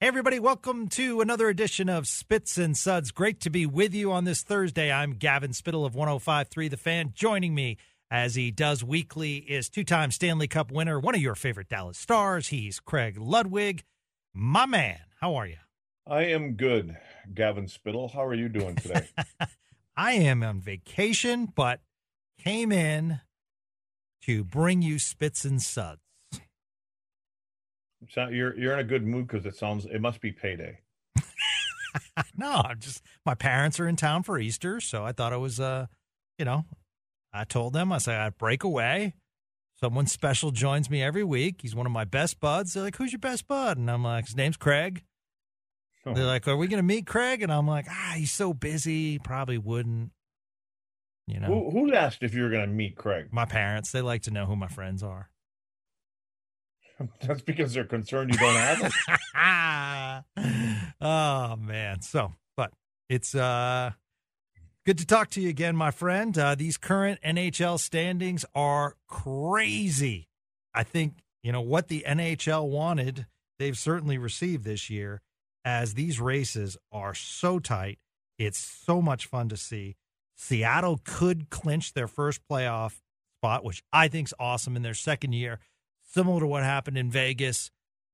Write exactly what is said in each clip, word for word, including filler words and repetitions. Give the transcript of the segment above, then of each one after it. Hey everybody, welcome to another edition of Spits and Suds. Great to be with you on this Thursday. I'm Gavin Spittle of one oh five point three The Fan. Joining me, as he does weekly, is two-time Stanley Cup winner, one of your favorite Dallas Stars. He's Craig Ludwig. My man, how are you? I am good, Gavin Spittle. How are you doing today? I am on vacation, but came in to bring you Spits and Suds. So you're you're in a good mood because it sounds it must be payday. No, I'm just my parents are in town for Easter, so I thought it was uh you know I told them I said I'd break away. Someone special joins me every week. He's one of my best buds. They're like, "Who's your best bud?" And I'm like, "His name's Craig." Oh. They're like, "Are we going to meet Craig?" And I'm like, "Ah, he's so busy, probably wouldn't." You know, who, who asked if you were going to meet Craig? My parents. They like to know who my friends are. That's because they're concerned you don't have it. Oh, man. So, but it's uh, good to talk to you again, my friend. Uh, these current N H L standings are crazy. I think, you know, what the N H L wanted, they've certainly received this year, as these races are so tight. It's so much fun to see. Seattle could clinch their first playoff spot, which I think is awesome, in their second year. Similar to what happened in Vegas,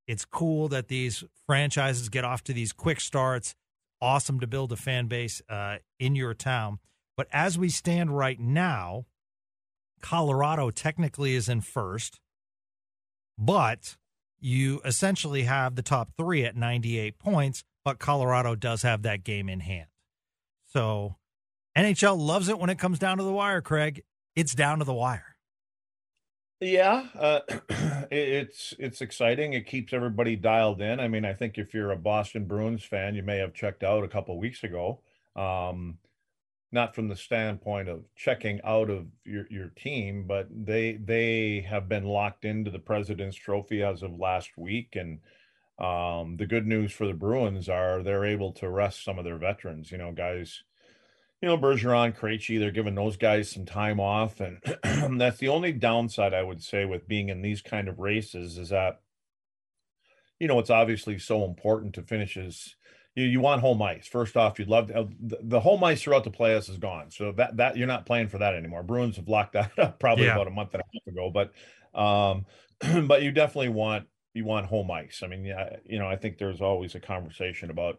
it's cool that these franchises get off to these quick starts. Awesome to build a fan base uh, in your town. But as we stand right now, Colorado technically is in first, but you essentially have the top three at ninety-eight points, but Colorado does have that game in hand. So N H L loves it when it comes down to the wire, Craig. It's down to the wire. Yeah, uh, it's it's exciting. It keeps everybody dialed in. I mean, I think if you're a Boston Bruins fan, you may have checked out a couple of weeks ago. Um, not from the standpoint of checking out of your, your team, but they they have been locked into the President's Trophy as of last week. And um, the good news for the Bruins are they're able to rest some of their veterans. You know, guys. You know, Bergeron, Krejci, they're giving those guys some time off. And that's the only downside, I would say, with being in these kind of races is that, you know, it's obviously so important to finishes. You, you want home ice. First off, you'd love to have, the, the home ice throughout the playoffs is gone. So that, that you're not playing for that anymore. Bruins have locked that up probably yeah. about a month and a half ago. But, um, but you definitely want, you want home ice. I mean, yeah, you know, I think there's always a conversation about,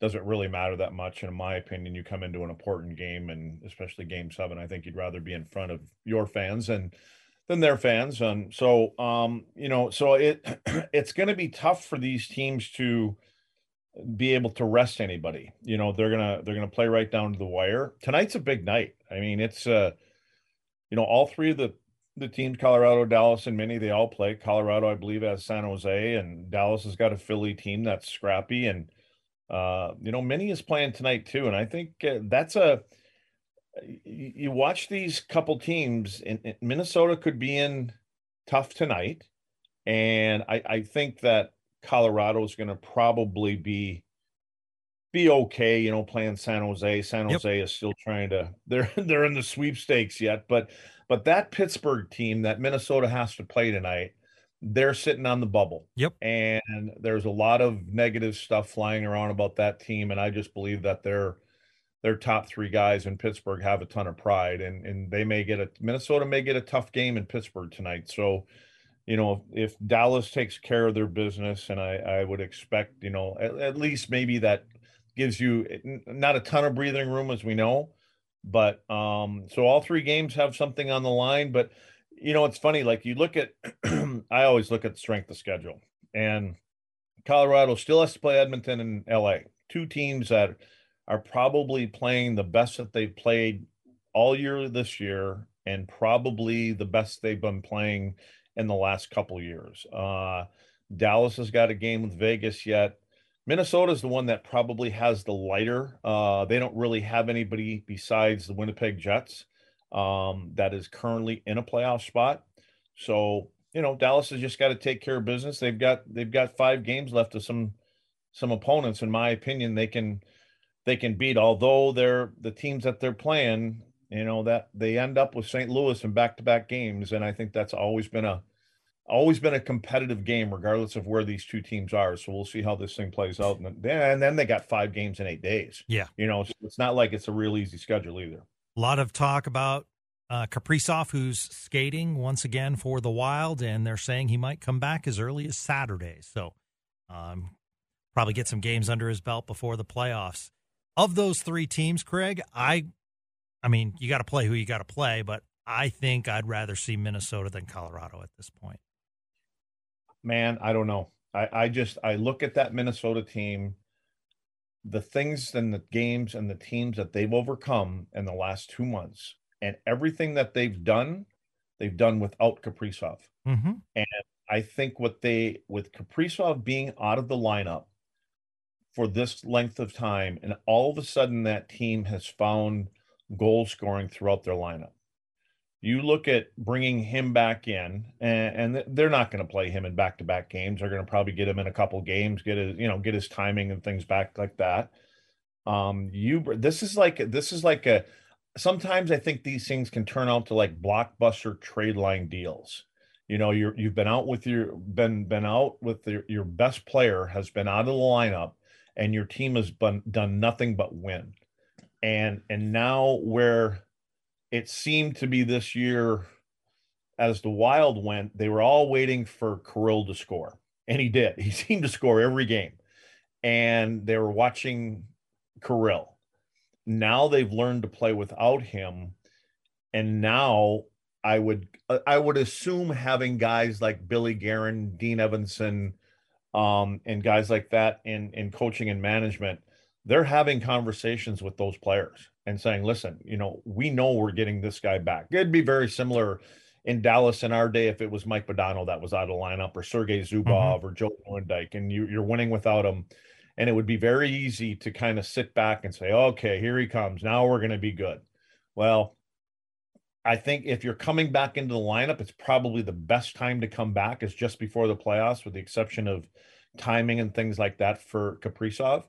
doesn't really matter that much. And in my opinion, you come into an important game, and especially game seven, I think you'd rather be in front of your fans and than their fans. And so, um, you know, so it, it's going to be tough for these teams to be able to rest anybody. You know, they're going to, they're going to play right down to the wire. Tonight's a big night. I mean, it's uh, you know, all three of the, the teams, Colorado, Dallas, and Minnesota, they all play. Colorado, I believe, has San Jose, and Dallas has got a Philly team that's scrappy. And, Uh, you know, Minnie is playing tonight too. And I think uh, that's a, you, you watch these couple teams in, in Minnesota could be in tough tonight. And I, I think that Colorado is going to probably be, be okay. You know, playing San Jose, San Jose yep. is still trying to, they're, they're in the sweepstakes yet, but, but that Pittsburgh team that Minnesota has to play tonight, they're sitting on the bubble. Yep. And there's a lot of negative stuff flying around about that team. And I just believe that their their top three guys in Pittsburgh have a ton of pride, and, and they may get a Minnesota may get a tough game in Pittsburgh tonight. So, you know, if Dallas takes care of their business, and I, I would expect, you know, at, at least maybe that gives you not a ton of breathing room, as we know, but um, so all three games have something on the line. But, you know, it's funny, like you look at, I always look at strength of schedule, and Colorado still has to play Edmonton and L A, two teams that are probably playing the best that they've played all year this year, and probably the best they've been playing in the last couple of years. Uh, Dallas has got a game with Vegas yet. Minnesota is the one that probably has the lighter. Uh, they don't really have anybody besides the Winnipeg Jets um, that is currently in a playoff spot. So, you know, Dallas has just got to take care of business. They've got they've got five games left of some some opponents. In my opinion, they can they can beat. Although they're the teams that they're playing, you know, that they end up with Saint Louis in back-to-back games, and I think that's always been a always been a competitive game, regardless of where these two teams are. So we'll see how this thing plays out. And then, and then they got five games in eight days. Yeah, you know, so it's not like it's a real easy schedule either. A lot of talk about uh, Kaprizov, who's skating once again for the Wild, and they're saying he might come back as early as Saturday. So um, probably get some games under his belt before the playoffs. Of those three teams, Craig, I. I mean, you got to play who you got to play, but I think I'd rather see Minnesota than Colorado at this point. Man, I don't know. I, I just, I look at that Minnesota team, the things and the games and the teams that they've overcome in the last two months, and everything that they've done, they've done without Kaprizov. Mm-hmm. And I think what they, with Kaprizov being out of the lineup for this length of time, and all of a sudden that team has found goal scoring throughout their lineup. You look at bringing him back in, and, and they're not going to play him in back-to-back games. They're going to probably get him in a couple games, get his, you know, get his timing and things back like that. Um, you, this is like, this is like a, sometimes I think these things can turn out to like blockbuster trade line deals. You know, you're, you've been out with your, been, been out with your, your best player has been out of the lineup, and your team has been, done nothing but win. And and now where it seemed to be this year, as the Wild went, they were all waiting for Kirill to score. And he did. He seemed to score every game. And they were watching Kirill. Now they've learned to play without him. And now I would I would assume having guys like Billy Guerin, Dean Evanson, um, and guys like that in, in coaching and management, they're having conversations with those players and saying, listen, you know, we know we're getting this guy back. It'd be very similar in Dallas in our day if it was Mike Modano that was out of the lineup, or Sergei Zubov, mm-hmm. or Joe Pavelski, and you, you're winning without him. And it would be very easy to kind of sit back and say, okay, here he comes. Now we're going to be good. Well, I think if you're coming back into the lineup, it's probably the best time to come back is just before the playoffs, with the exception of timing and things like that for Kaprizov.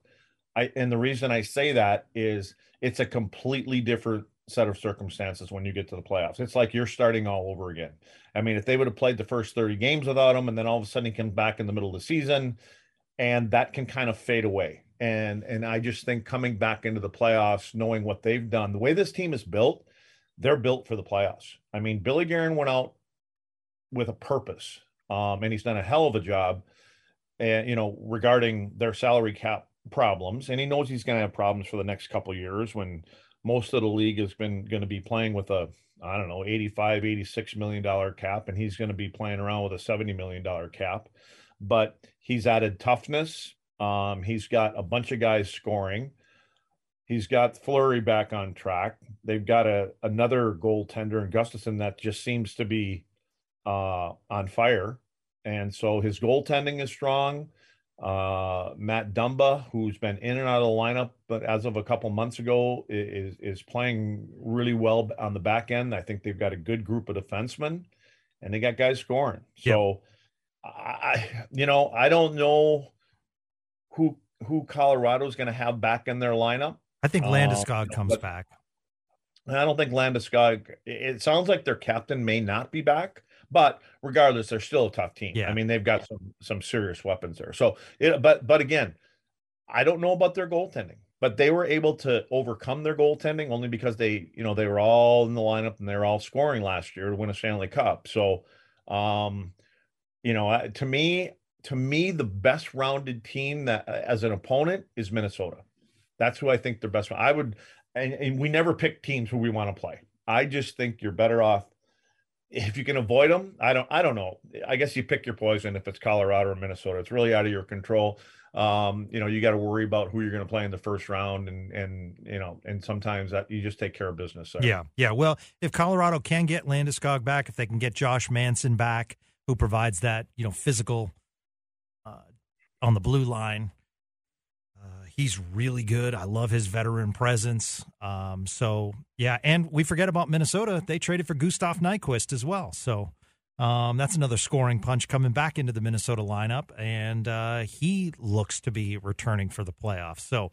I, and the reason I say that is it's a completely different set of circumstances when you get to the playoffs. It's like you're starting all over again. I mean, if they would have played the first thirty games without him, and then all of a sudden he comes back in the middle of the season, and that can kind of fade away. And and I just think coming back into the playoffs, knowing what they've done, the way this team is built, they're built for the playoffs. I mean, Billy Guerin went out with a purpose, um, and he's done a hell of a job, and, you know, regarding their salary cap problems, and he knows he's going to have problems for the next couple of years when most of the league has been going to be playing with a, I don't know, eighty-five, eighty-six million dollar cap, and he's going to be playing around with a seventy million dollar cap. But he's added toughness. Um, he's got a bunch of guys scoring. He's got Fleury back on track. They've got a another goaltender in Gustafsson that just seems to be uh, on fire, and so his goaltending is strong. Uh, Matt Dumba, who's been in and out of the lineup, but as of a couple months ago, is is playing really well on the back end. I think they've got a good group of defensemen, and they got guys scoring. So, yep. I, you know, I don't know who who Colorado's going to have back in their lineup. I think Landeskog um, comes back. I don't think Landeskog. It sounds like their captain may not be back. But regardless, they're still a tough team. Yeah. I mean, they've got some some serious weapons there. So, it, but but again, I don't know about their goaltending. But they were able to overcome their goaltending only because they, you know, they were all in the lineup and they were all scoring last year to win a Stanley Cup. So, um, You know, uh, to me, to me, the best rounded team that uh, as an opponent is Minnesota. That's who I think their best. I would, and, and we never pick teams who we want to play. I just think you're better off if you can avoid them. I don't, I don't know. I guess you pick your poison if it's Colorado or Minnesota. It's really out of your control. Um, you know, you got to worry about who you're going to play in the first round, and, and, you know, and sometimes that you just take care of business. There. Yeah. Yeah. Well, if Colorado can get Landeskog back, if they can get Josh Manson back, who provides that, you know, physical uh, on the blue line, uh, he's really good. I love his veteran presence. Um, so yeah. And we forget about Minnesota. They traded for Gustav Nyquist as well. So, Um, that's another scoring punch coming back into the Minnesota lineup, and uh, he looks to be returning for the playoffs. So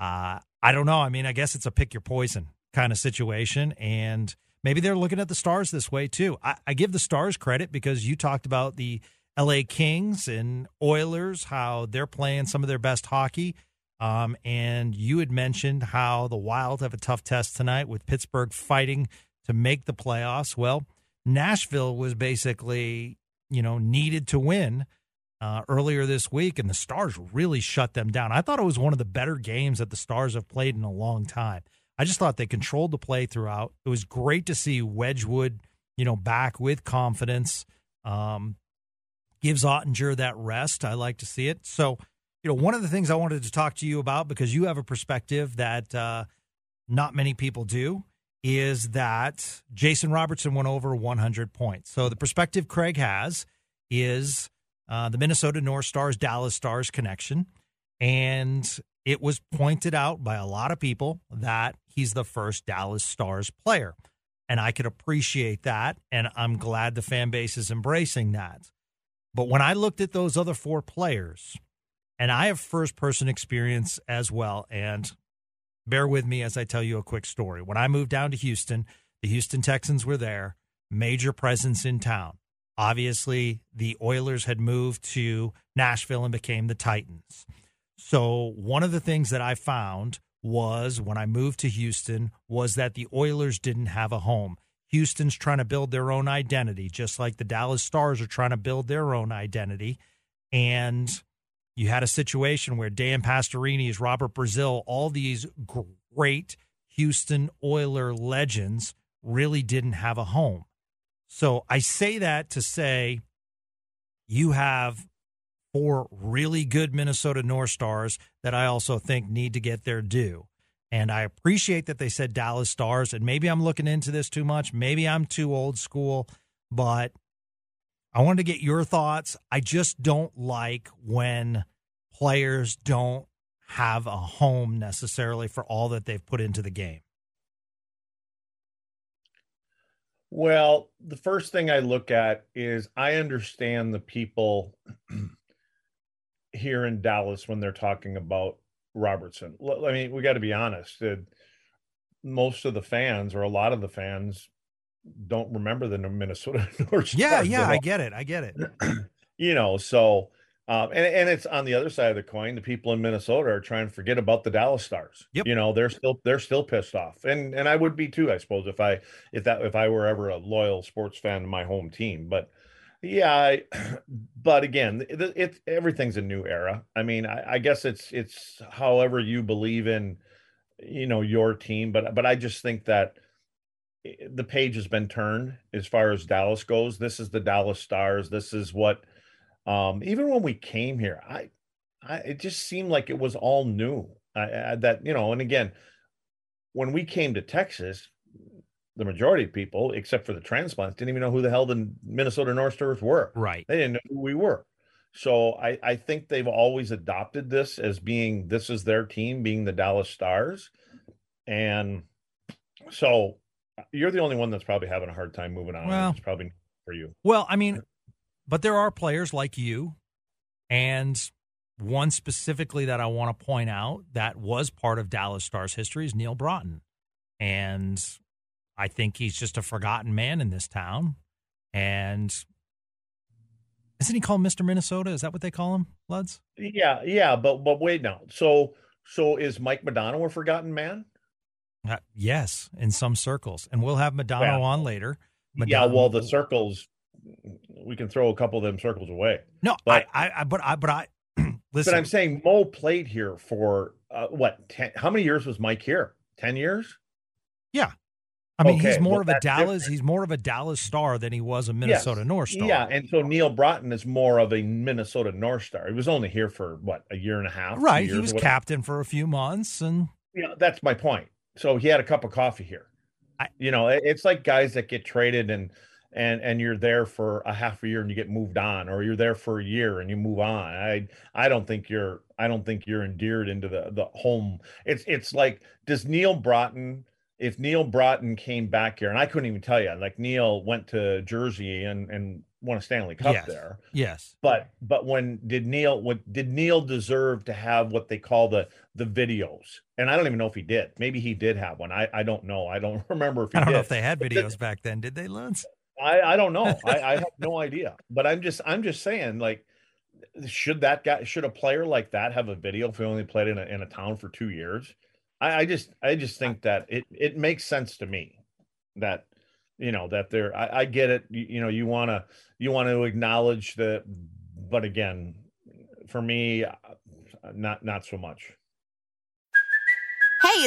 uh, I don't know. I mean, I guess it's a pick your poison kind of situation, and maybe they're looking at the Stars this way too. I, I give the Stars credit because you talked about the L A Kings and Oilers, how they're playing some of their best hockey, um, and you had mentioned how the Wild have a tough test tonight with Pittsburgh fighting to make the playoffs. Well, Nashville was basically, you know, needed to win uh, earlier this week, and the Stars really shut them down. I thought it was one of the better games that the Stars have played in a long time. I just thought they controlled the play throughout. It was great to see Wedgwood, you know, back with confidence. Um, gives Ottinger that rest. I like to see it. So, you know, one of the things I wanted to talk to you about, because you have a perspective that uh, not many people do, is that Jason Robertson went over one hundred points. So the perspective Craig has is uh, the Minnesota North Stars, Dallas Stars connection. And it was pointed out by a lot of people that he's the first Dallas Stars player. And I could appreciate that, and I'm glad the fan base is embracing that. But when I looked at those other four players, and I have first-person experience as well, and bear with me as I tell you a quick story. When I moved down to Houston, the Houston Texans were there, major presence in town. Obviously, the Oilers had moved to Nashville and became the Titans. So one of the things that I found was when I moved to Houston was that the Oilers didn't have a home. Houston's trying to build their own identity, just like the Dallas Stars are trying to build their own identity. And you had a situation where Dan Pastorini's, Robert Brazil, all these great Houston Oiler legends really didn't have a home. So I say that to say you have four really good Minnesota North Stars that I also think need to get their due. And I appreciate that they said Dallas Stars, and maybe I'm looking into this too much. Maybe I'm too old school, but I wanted to get your thoughts. I just don't like when players don't have a home necessarily for all that they've put into the game. Well, the first thing I look at is I understand the people here in Dallas when they're talking about Robertson. I mean, we got to be honest. Most of the fans, or a lot of the fans, don't remember the Minnesota North Stars. Yeah, yeah, I get it. I get it. You know, so, um, and, and it's on the other side of the coin. The people in Minnesota are trying to forget about the Dallas Stars. Yep. You know, they're still, they're still pissed off. And, and I would be too, I suppose, if I, if that, if I were ever a loyal sports fan of my home team. But yeah, I, but again, it, it, everything's a new era. I mean, I, I guess it's, it's however you believe in, you know, your team, but, but I just think that the page has been turned as far as Dallas goes. This is the Dallas Stars. This is what, um, even when we came here, I, I, it just seemed like it was all new. I, I, that, you know, and again, when we came to Texas, the majority of people, except for the transplants, didn't even know who the hell the Minnesota North Stars were. Right. They didn't know who we were. So I, I think they've always adopted this as being, this is their team, being the Dallas Stars. And so, you're the only one that's probably having a hard time moving on. Well, it's probably for you. Well, I mean, but there are players like you, and one specifically that I want to point out that was part of Dallas Stars history is Neal Broten. And I think he's just a forgotten man in this town. And isn't he called Mister Minnesota? Is that what they call him, Luds? Yeah, yeah, but but wait now. So, so is Mike Modano a forgotten man? Uh, yes, in some circles. And we'll have Modano yeah. on later. Modano, yeah, well, the circles we can throw a couple of them circles away. No, but I, I but I, but I, listen. But I'm saying Mo played here for uh, what? ten, how many years was Mike here? Ten years? Yeah. I mean, okay. he's more well, of a Dallas. Different. He's more of a Dallas Star than he was a Minnesota yes. North Star. Yeah, and so Neal Broten is more of a Minnesota North Star. He was only here for what, a year and a half. Right. He was captain for a few months, and yeah, you know, that's my point. So he had a cup of coffee here. I, you know, it, it's like guys that get traded and and and you're there for a half a year and you get moved on, or you're there for a year and you move on. I I don't think you're I don't think you're endeared into the the home. It's it's like, does Neal Broten. If Neal Broten came back here, and I couldn't even tell you, like Neal went to Jersey and, and won a Stanley Cup yes. there. Yes. But but when did Neal what did Neal deserve to have what they call the the videos? And I don't even know if he did. Maybe he did have one. I, I don't know. I don't remember if he I don't did. know if they had videos back then, did they, Lance? I, I don't know. I, I have no idea. But I'm just I'm just saying, like, should that guy should a player like that have a video if he only played in a in a town for two years? I just, I just think that it, it makes sense to me that, you know, that there, I, I get it. You, you know, you want to, you want to acknowledge that, but again, for me, not, not so much. Hey,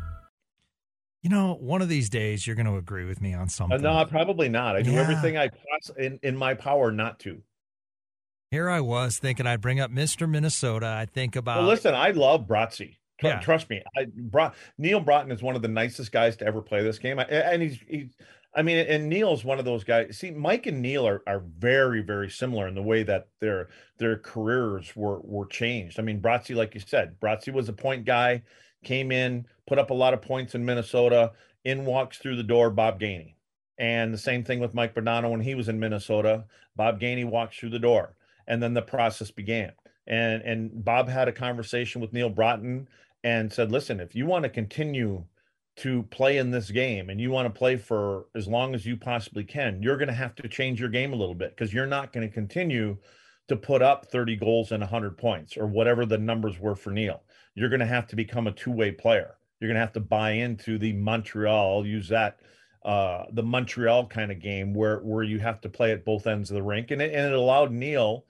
You know, one of these days you're going to agree with me on something. Uh, no, probably not. I do yeah. everything I pass in, in my power not to. Here I was thinking I'd bring up Mister Minnesota. I think about. Well, listen, I love Brotsy. Tr- yeah. Trust me. I brought Neal Broten is one of the nicest guys to ever play this game. I, and he's, he's, I mean, and Neal's one of those guys. See, Mike and Neal are, are very, very similar in the way that their their careers were, were changed. I mean, Brotsy, like you said, Brotsy was a point guy. Came in, put up a lot of points in Minnesota, in walks through the door Bob Gainey. And the same thing with Mike Modano when he was in Minnesota. Bob Gainey walks through the door, and then the process began. And and Bob had a conversation with Neal Broten and said, listen, if you want to continue to play in this game and you want to play for as long as you possibly can, you're going to have to change your game a little bit because you're not going to continue to put up thirty goals and one hundred points or whatever the numbers were for Neal. You're going to have to become a two-way player. You're going to have to buy into the Montreal, I'll use that, uh, the Montreal kind of game where, where you have to play at both ends of the rink. And it, and it allowed Neal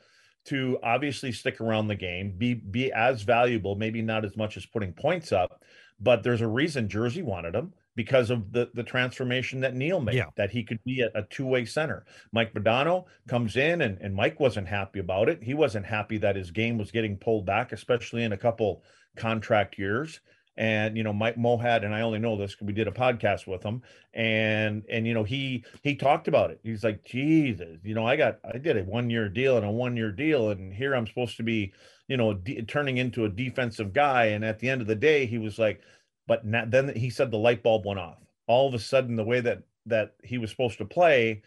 to obviously stick around the game, be, be as valuable, maybe not as much as putting points up, but there's a reason Jersey wanted him because of the, the transformation that Neal made, yeah. that he could be a, a two-way center. Mike Modano comes in, and, and Mike wasn't happy about it. He wasn't happy that his game was getting pulled back, especially in a couple contract years. And, you know, Mike Mohad, and I only know this because we did a podcast with him, and, and you know, he he talked about it. He's like, Jesus, you know, I got, I did a one-year deal and a one-year deal, and here I'm supposed to be, you know, de- turning into a defensive guy. And at the end of the day, he was like, but not, then he said the light bulb went off. All of a sudden, the way that that he was supposed to play,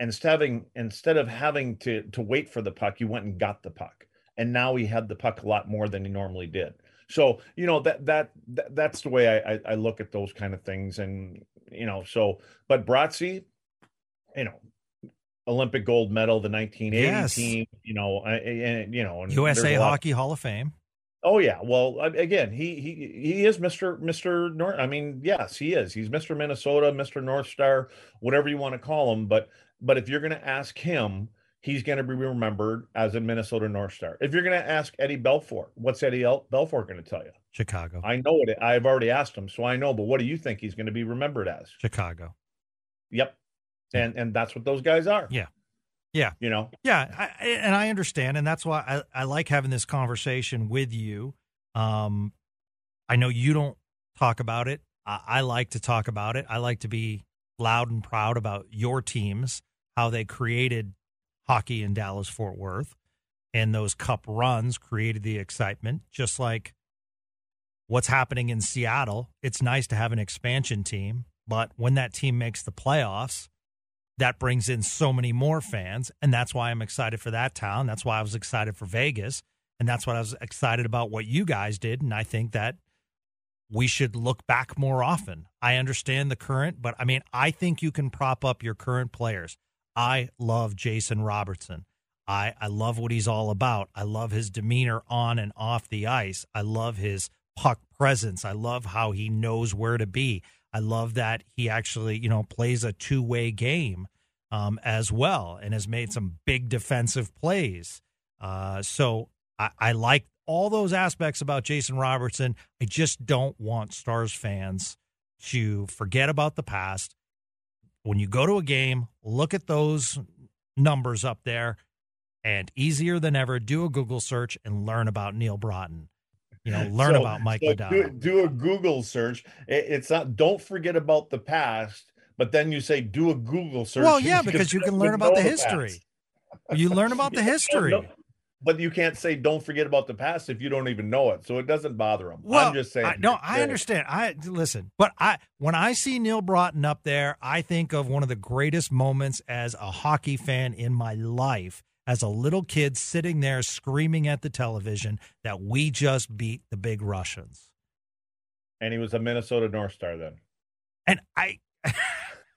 instead of having, instead of having to, to wait for the puck, he went and got the puck. And now he had the puck a lot more than he normally did. So, you know, that, that, that that's the way I, I, I look at those kind of things. And, you know, so, but Brotsy, you know, Olympic gold medal, the nineteen eighty yes. team, you know, and, and you know, and U S A Hockey Hall of Fame. Oh yeah. Well, again, he, he, he is Mister Mister North. I mean, yes, he is. He's Mister Minnesota, Mister North Star, whatever you want to call him. But, but if you're going to ask him, he's going to be remembered as a Minnesota North Star. If you're going to ask Eddie Belfour, what's Eddie Belfour going to tell you? Chicago. I know it. I've already asked him, so I know. But what do you think he's going to be remembered as? Chicago. Yep. And and that's what those guys are. Yeah. Yeah. You know? Yeah. I, and I understand. And that's why I, I like having this conversation with you. Um, I know you don't talk about it. I, I like to talk about it. I like to be loud and proud about your teams, how they created hockey in Dallas-Fort Worth, and those cup runs created the excitement, just like what's happening in Seattle. It's nice to have an expansion team, but when that team makes the playoffs, that brings in so many more fans, and that's why I'm excited for that town. That's why I was excited for Vegas, and that's what I was excited about what you guys did, and I think that we should look back more often. I understand the current, but, I mean, I think you can prop up your current players. I love Jason Robertson. I, I love what he's all about. I love his demeanor on and off the ice. I love his puck presence. I love how he knows where to be. I love that he actually, you know, plays a two-way game um, as well and has made some big defensive plays. Uh, so I, I like all those aspects about Jason Robertson. I just don't want Stars fans to forget about the past. When you go to a game, look at those numbers up there and easier than ever, do a Google search and learn about Neal Broten. You know, learn so, about Mike so Modano. Do, do a Google search. It, it's not, don't forget about the past, but then you say, do a Google search. Well, yeah, because you can learn about the history. You learn about the history. No, but you can't say, don't forget about the past if you don't even know it. So it doesn't bother them. Well, I'm just saying. I, no, I understand. I listen, but I when I see Neal Broten up there, I think of one of the greatest moments as a hockey fan in my life. As a little kid sitting there screaming at the television that we just beat the big Russians. And he was a Minnesota North Star then. And I,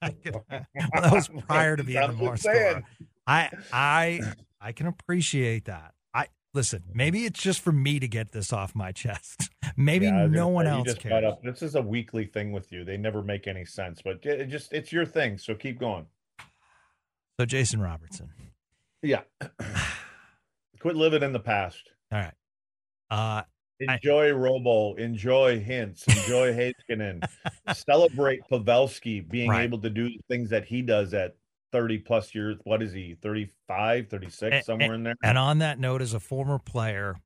I could, well, that was prior to being a North Star. I, I, I can appreciate that. I listen, maybe it's just for me to get this off my chest. Maybe yeah, no one else cares. Up. This is a weekly thing with you. They never make any sense, but it just, it's your thing. So keep going. So Jason Robertson. Yeah. Quit living in the past. All right. Uh, enjoy I, Robo. Enjoy Hintz. Enjoy Heiskanen. Celebrate Pavelski being right. able to do the things that he does at thirty-plus years. What is he, thirty-five, thirty-six, and, somewhere and, in there? And on that note, as a former player,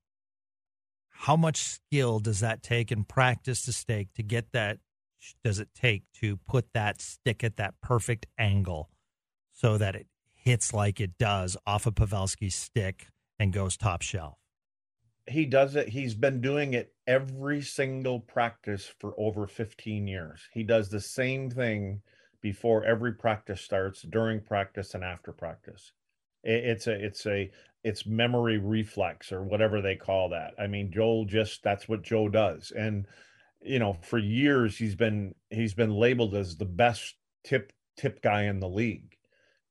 how much skill does that take in practice to stake to get that? Does it take to put that stick at that perfect angle so that it hits like it does off of Pavelski's stick and goes top shelf? He does it. He's been doing it every single practice for over fifteen years. He does the same thing before every practice starts, during practice, and after practice. It's a, it's a, it's memory reflex or whatever they call that. I mean, Joel just, that's what Joe does. And, you know, for years he's been, he's been labeled as the best tip, tip guy in the league.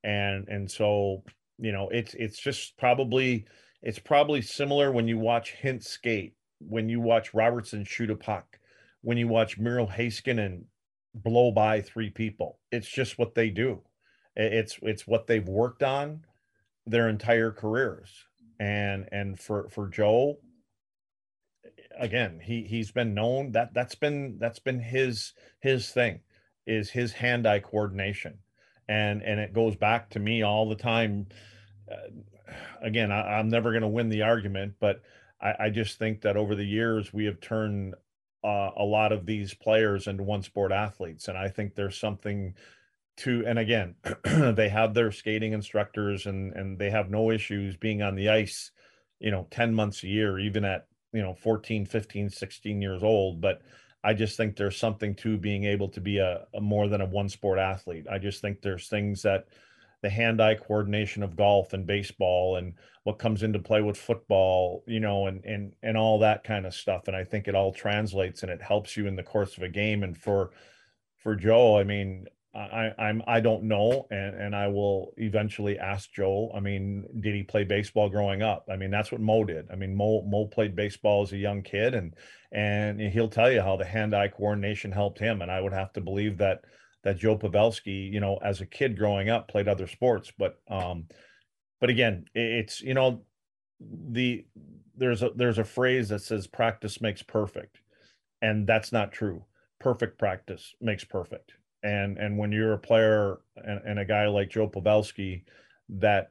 And and so, you know, it's it's just probably it's probably similar when you watch Hintz skate, when you watch Robertson shoot a puck, when you watch Miro Heiskanen blow by three people. It's just what they do. It's it's what they've worked on their entire careers. And and for for Joe, again, he he's been known that that's been that's been his his thing, is his hand-eye coordination. And and it goes back to me all the time. Uh, again, I, I'm never going to win the argument, but I, I just think that over the years we have turned uh, a lot of these players into one-sport athletes. And I think there's something to, and again, they have their skating instructors and, and they have no issues being on the ice, you know, ten months a year, even at, you know, fourteen, fifteen, sixteen years old. But I just think there's something to being able to be a, a more than a one sport athlete. I just think there's things that the hand-eye coordination of golf and baseball and what comes into play with football, you know, and, and, and all that kind of stuff. And I think it all translates and it helps you in the course of a game. And for, for Joe, I mean, I, I'm, I don't know. And, and I will eventually ask Joe, I mean, did he play baseball growing up? I mean, that's what Mo did. I mean, Mo, Mo played baseball as a young kid and, and he'll tell you how the hand-eye coordination helped him. And I would have to believe that, that Joe Pavelski, you know, as a kid growing up played other sports, but, um, but again, it's, you know, the, there's a, there's a phrase that says practice makes perfect. And that's not true. Perfect practice makes perfect. And and when you're a player and, and a guy like Joe Pavelski that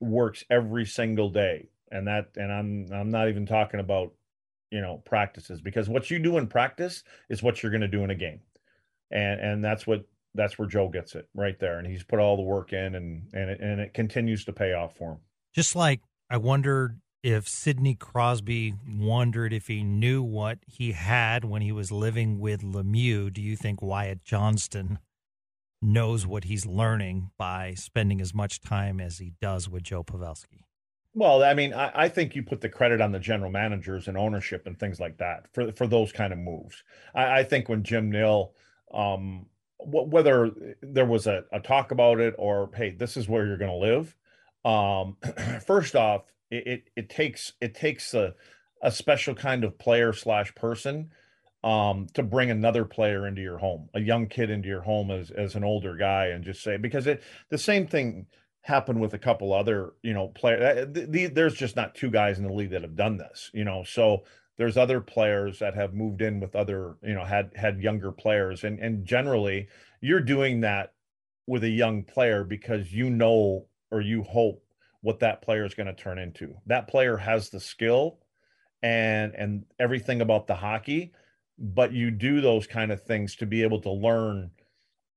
works every single day, and that and I'm I'm not even talking about, you know, practices, because what you do in practice is what you're going to do in a game, and and that's what that's where Joe gets it right there, and he's put all the work in, and and it, and it continues to pay off for him. Just like I wondered if Sidney Crosby wondered if he knew what he had when he was living with Lemieux, do you think Wyatt Johnston knows what he's learning by spending as much time as he does with Joe Pavelski? Well, I mean, I, I think you put the credit on the general managers and ownership and things like that for, for those kind of moves. I, I think when Jim Neal, um, w- whether there was a, a talk about it or, hey, this is where you're going to live. Um, first off, it, it, it takes it takes a, a special kind of player slash person um, to bring another player into your home, a young kid into your home as, as an older guy, and just say, because it, the same thing happened with a couple other, you know, players. The, the, there's just not two guys in the league that have done this, you know, so there's other players that have moved in with other, you know, had, had younger players. And, and generally you're doing that with a young player because you know, or you hope what that player is going to turn into. That player has the skill and, and everything about the hockey, but you do those kind of things to be able to learn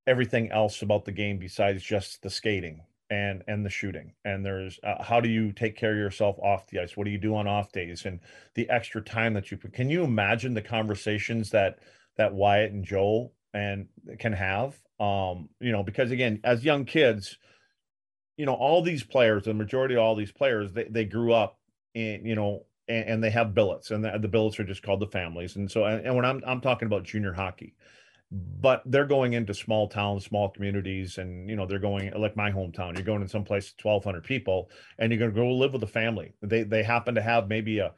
everything else about the game besides just the skating. And and the shooting, and there's uh, how do you take care of yourself off the ice? What do you do on off days and the extra time that you put? Can you imagine the conversations that that Wyatt and Joe and can have? Um, you know, because again, as young kids, you know, all these players, the majority of all these players, they they grew up in, you know, and, and they have billets, and the, the billets are just called the families. And so, and, and when I'm I'm talking about junior hockey. But they're going into small towns, small communities, and, you know, they're going, like my hometown, you're going in some place to twelve hundred people, and you're going to go live with a family. They they happen to have maybe a,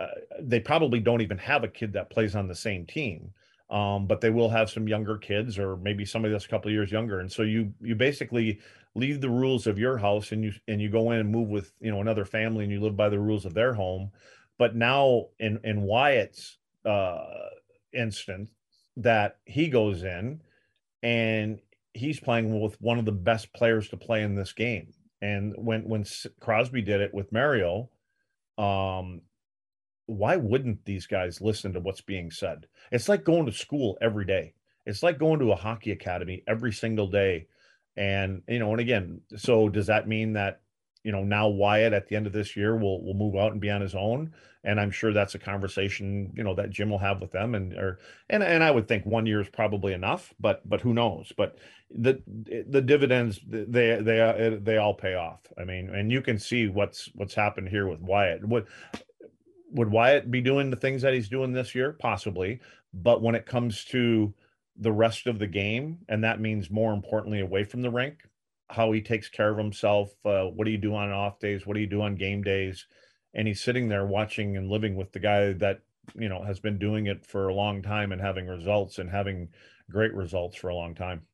uh, they probably don't even have a kid that plays on the same team, um, but they will have some younger kids or maybe somebody that's a couple of years younger. And so you you basically leave the rules of your house and you and you go in and move with, you know, another family, and you live by the rules of their home. But now in, in Wyatt's uh, instance, that he goes in and he's playing with one of the best players to play in this game. And when, when Crosby did it with Mario, um, why wouldn't these guys listen to what's being said? It's like going to school every day. It's like going to a hockey academy every single day. And, you know, and again, so does that mean that, you know, now Wyatt at the end of this year will will move out and be on his own? And I'm sure that's a conversation, you know, that Jim will have with them. And or and and I would think one year is probably enough, but but who knows? But the the dividends, they they they all pay off. I mean, and you can see what's what's happened here with Wyatt. Would would Wyatt be doing the things that he's doing this year? Possibly, but when it comes to the rest of the game, and that means more importantly away from the rink, how he takes care of himself, uh, what do you do on off days, what do you do on game days, and he's sitting there watching and living with the guy that, you know, has been doing it for a long time and having results and having great results for a long time.